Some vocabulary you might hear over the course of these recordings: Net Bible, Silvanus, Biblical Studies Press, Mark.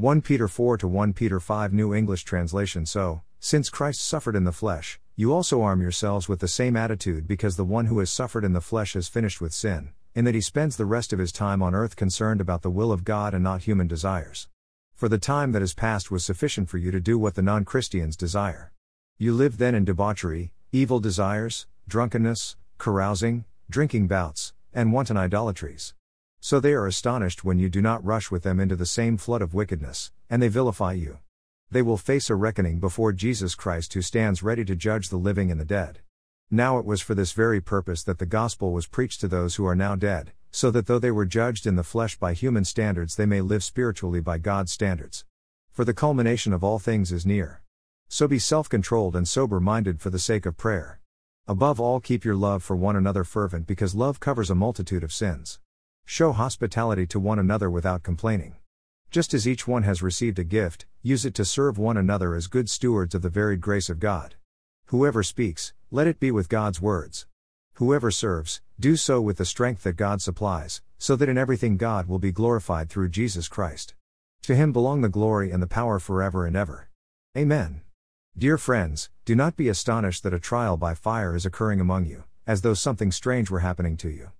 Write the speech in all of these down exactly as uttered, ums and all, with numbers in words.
First Peter four to First Peter five New English Translation. So, since Christ suffered in the flesh, you also arm yourselves with the same attitude, because the one who has suffered in the flesh is finished with sin, in that he spends the rest of his time on earth concerned about the will of God and not human desires. For the time that has passed was sufficient for you to do what the non-Christians desire. You lived then in debauchery, evil desires, drunkenness, carousing, drinking bouts, and wanton idolatries. So they are astonished when you do not rush with them into the same flood of wickedness, and they vilify you. They will face a reckoning before Jesus Christ, who stands ready to judge the living and the dead. Now it was for this very purpose that the gospel was preached to those who are now dead, so that though they were judged in the flesh by human standards, they may live spiritually by God's standards. For the culmination of all things is near. So be self-controlled and sober-minded for the sake of prayer. Above all, keep your love for one another fervent, because love covers a multitude of sins. Show hospitality to one another without complaining. Just as each one has received a gift, use it to serve one another as good stewards of the varied grace of God. Whoever speaks, let it be with God's words. Whoever serves, do so with the strength that God supplies, so that in everything God will be glorified through Jesus Christ. To him belong the glory and the power forever and ever. Amen. Dear friends, do not be astonished that a trial by fire is occurring among you, as though something strange were happening to you.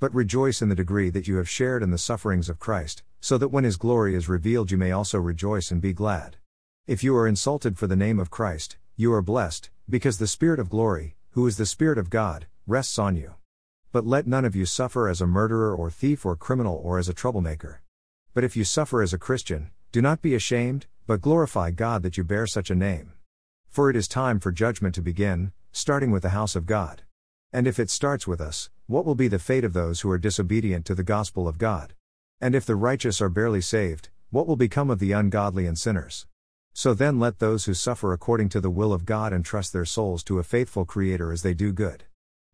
But rejoice in the degree that you have shared in the sufferings of Christ, so that when his glory is revealed you may also rejoice and be glad. If you are insulted for the name of Christ, you are blessed, because the Spirit of glory, who is the Spirit of God, rests on you. But let none of you suffer as a murderer or thief or criminal or as a troublemaker. But if you suffer as a Christian, do not be ashamed, but glorify God that you bear such a name. For it is time for judgment to begin, starting with the house of God. And if it starts with us, what will be the fate of those who are disobedient to the gospel of God? And if the righteous are barely saved, what will become of the ungodly and sinners? So then let those who suffer according to the will of God entrust their souls to a faithful Creator as they do good.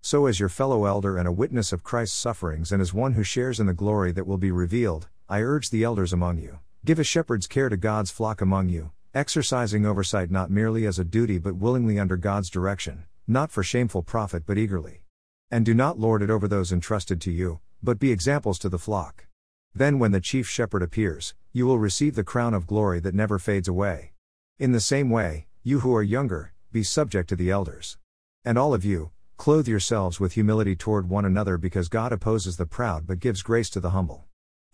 So as your fellow elder and a witness of Christ's sufferings and as one who shares in the glory that will be revealed, I urge the elders among you, give a shepherd's care to God's flock among you, exercising oversight not merely as a duty but willingly under God's direction, not for shameful profit but eagerly. And do not lord it over those entrusted to you, but be examples to the flock. Then when the chief shepherd appears, you will receive the crown of glory that never fades away. In the same way, you who are younger, be subject to the elders. And all of you, clothe yourselves with humility toward one another, because God opposes the proud but gives grace to the humble.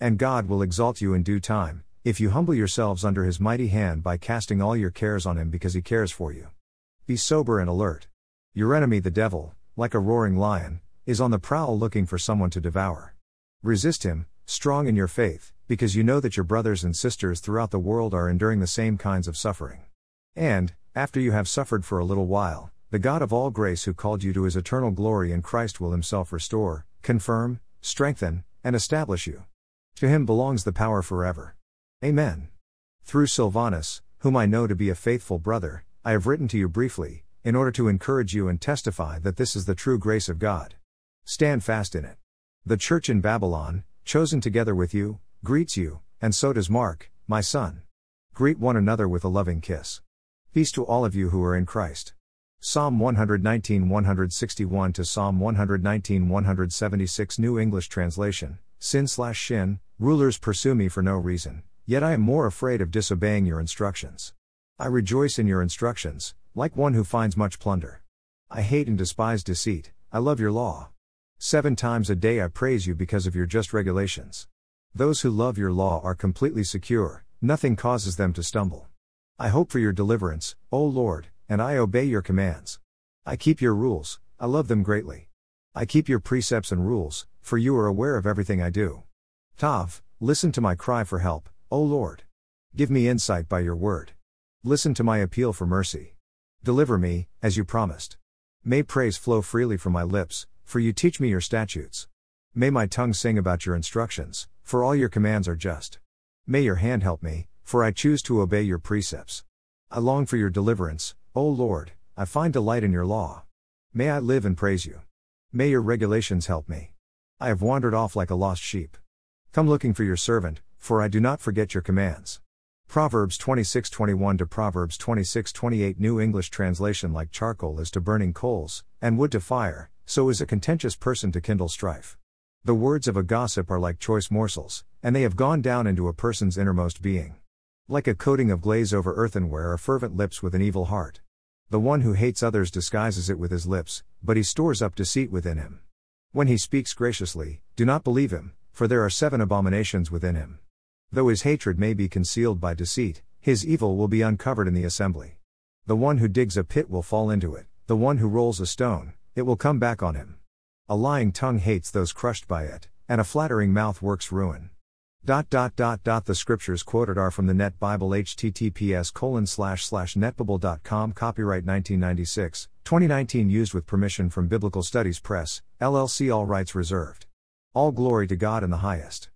And God will exalt you in due time, if you humble yourselves under his mighty hand by casting all your cares on him, because he cares for you. Be sober and alert. Your enemy the devil, like a roaring lion, is on the prowl looking for someone to devour. Resist him, strong in your faith, because you know that your brothers and sisters throughout the world are enduring the same kinds of suffering. And, after you have suffered for a little while, the God of all grace, who called you to his eternal glory in Christ, will himself restore, confirm, strengthen, and establish you. To him belongs the power forever. Amen. Through Silvanus, whom I know to be a faithful brother, I have written to you briefly, in order to encourage you and testify that this is the true grace of God. Stand fast in it. The church in Babylon, chosen together with you, greets you, and so does Mark, my son. Greet one another with a loving kiss. Peace to all of you who are in Christ. Psalm one nineteen one sixty-one to Psalm one nineteen one seventy-six New English Translation. Sin slash shin, rulers pursue me for no reason. Yet I am more afraid of disobeying your instructions. I rejoice in your instructions, like one who finds much plunder. I hate and despise deceit, I love your law. Seven times a day I praise you because of your just regulations. Those who love your law are completely secure, nothing causes them to stumble. I hope for your deliverance, O Lord, and I obey your commands. I keep your rules, I love them greatly. I keep your precepts and rules, for you are aware of everything I do. Tav, listen to my cry for help, O Lord. Give me insight by your word. Listen to my appeal for mercy. Deliver me, as you promised. May praise flow freely from my lips, for you teach me your statutes. May my tongue sing about your instructions, for all your commands are just. May your hand help me, for I choose to obey your precepts. I long for your deliverance, O Lord, I find delight in your law. May I live and praise you. May your regulations help me. I have wandered off like a lost sheep. Come looking for your servant, for I do not forget your commands. Proverbs twenty-six twenty-one to Proverbs twenty-six twenty-eight New English Translation. Like charcoal is to burning coals, and wood to fire, so is a contentious person to kindle strife. The words of a gossip are like choice morsels, and they have gone down into a person's innermost being. Like a coating of glaze over earthenware are fervent lips with an evil heart. The one who hates others disguises it with his lips, but he stores up deceit within him. When he speaks graciously, do not believe him, for there are seven abominations within him. Though his hatred may be concealed by deceit, his evil will be uncovered in the assembly. The one who digs a pit will fall into it, the one who rolls a stone, it will come back on him. A lying tongue hates those crushed by it, and a flattering mouth works ruin. Dot, dot, dot, dot. The scriptures quoted are from the Net Bible. H T T P S colon slash slash netbible dot com. Copyright nineteen ninety-six, twenty nineteen. Used with permission from Biblical Studies Press, L L C. All rights reserved. All glory to God in the highest.